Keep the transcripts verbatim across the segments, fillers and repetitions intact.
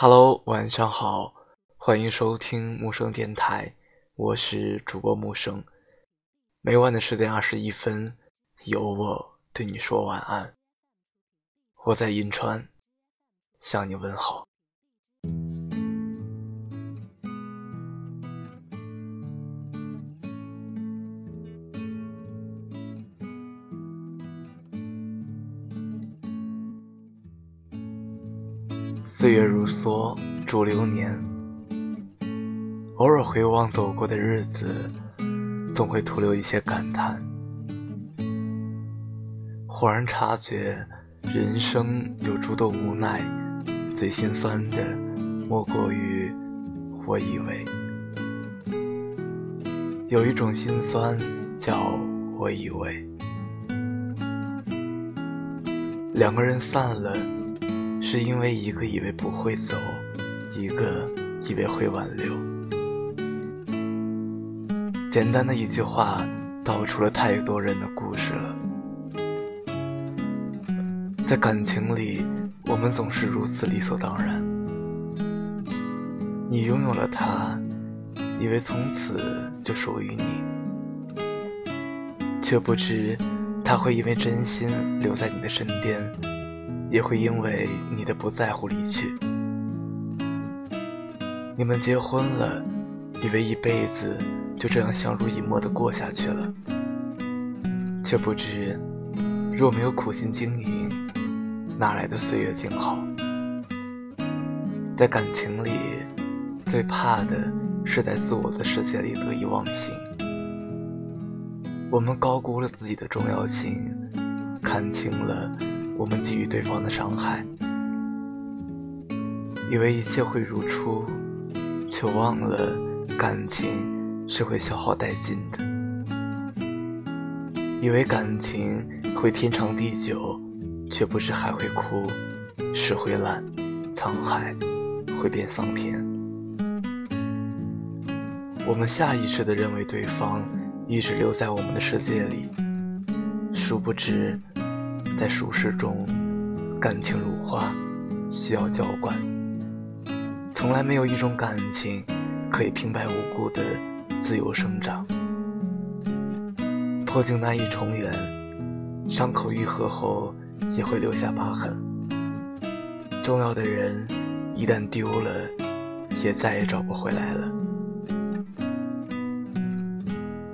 Hello， 晚上好，欢迎收听木生电台，我是主播木生。每晚的十点二十一分，由我对你说晚安。我在银川，向你问好。岁月如梭，逐流年，偶尔回望走过的日子，总会徒留一些感叹。忽然察觉，人生有诸多无奈，最心酸的莫过于我以为。有一种心酸叫我以为。两个人散了，是因为一个以为不会走，一个以为会挽留。简单的一句话，道出了太多人的故事了。在感情里，我们总是如此理所当然。你拥有了他，以为从此就属于你，却不知他会因为真心留在你的身边，也会因为你的不在乎离去。你们结婚了，以为一辈子就这样相濡以沫地过下去了，却不知若没有苦心经营，哪来的岁月静好？在感情里，最怕的是在自我的世界里得意忘形。我们高估了自己的重要性，看清了我们给予对方的伤害，以为一切会如初，却忘了感情是会消耗殆尽的。以为感情会天长地久，却不知还会枯，石会烂，沧海会变桑田。我们下意识地认为对方一直留在我们的世界里，殊不知在俗世中，感情如花，需要浇灌。从来没有一种感情可以平白无故的自由生长。破镜难以重圆，伤口愈合后也会留下疤痕。重要的人一旦丢了，也再也找不回来了。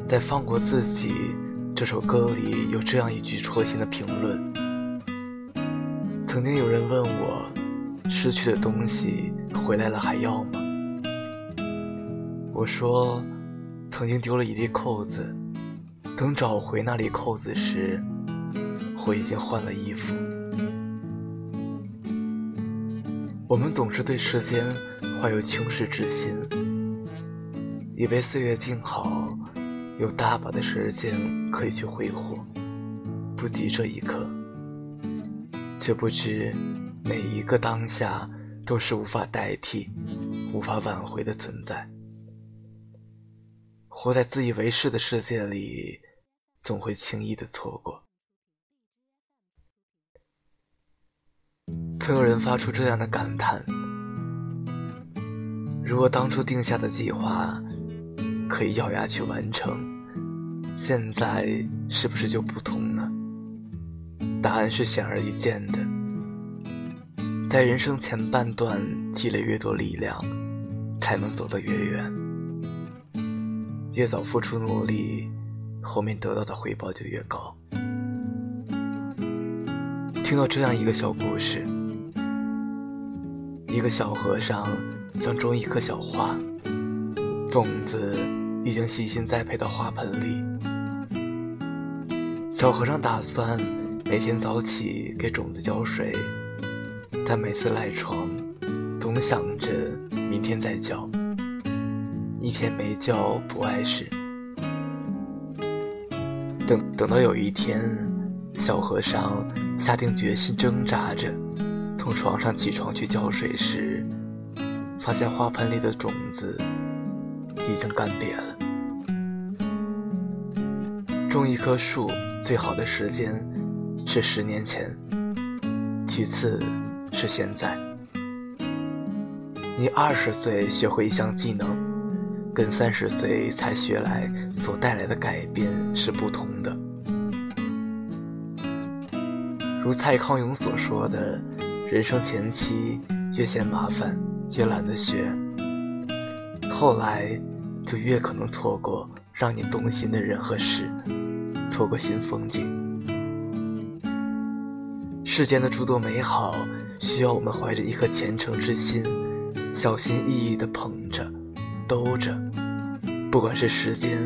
在放过自己这首歌里有这样一句戳心的评论，曾经有人问我，失去的东西回来了还要吗？我说，曾经丢了一粒扣子，等找回那粒扣子时，我已经换了衣服。我们总是对时间怀有轻视之心，以为岁月静好，有大把的时间可以去挥霍，不及这一刻，却不知每一个当下都是无法代替、无法挽回的存在。活在自以为是的世界里，总会轻易的错过。曾有人发出这样的感叹：如果当初定下的计划可以咬牙去完成，现在是不是就不同呢？答案是显而易见的。在人生前半段积累越多力量，才能走得越远。越早付出努力，后面得到的回报就越高。听到这样一个小故事，一个小和尚想种一棵小花，种子已经细心栽培到花盆里。小和尚打算每天早起给种子浇水，但每次赖床，总想着明天再浇，一天没浇不碍事。等等到有一天，小和尚下定决心，挣扎着从床上起床去浇水时，发现花盆里的种子已经干瘪了。种一棵树最好的时间是十年前，其次是现在。你二十岁学会一项技能，跟三十岁才学来所带来的改变是不同的。如蔡康永所说的，人生前期越嫌麻烦，越懒得学，后来就越可能错过让你动心的人和事，错过新风景。世间的诸多美好，需要我们怀着一颗虔诚之心，小心翼翼地捧着兜着。不管是时间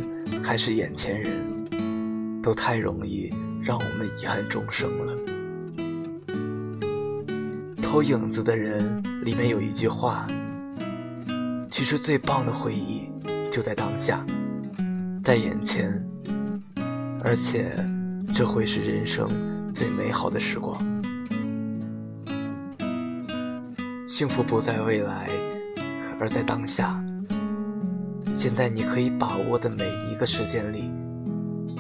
还是眼前人，都太容易让我们遗憾终生了。偷影子的人里面有一句话，其实最棒的回忆就在当下，在眼前，而且这会是人生最美好的时光。幸福不在未来，而在当下。现在你可以把握的每一个时间里，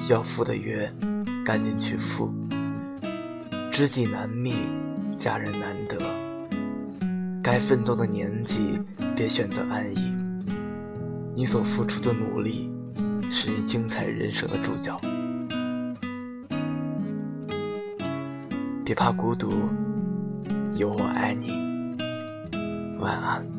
要赴的约赶紧去赴。知己难觅，佳人难得，该奋斗的年纪别选择安逸。你所付出的努力，是你精彩人生的注脚。别怕孤独，有我爱你。晚安。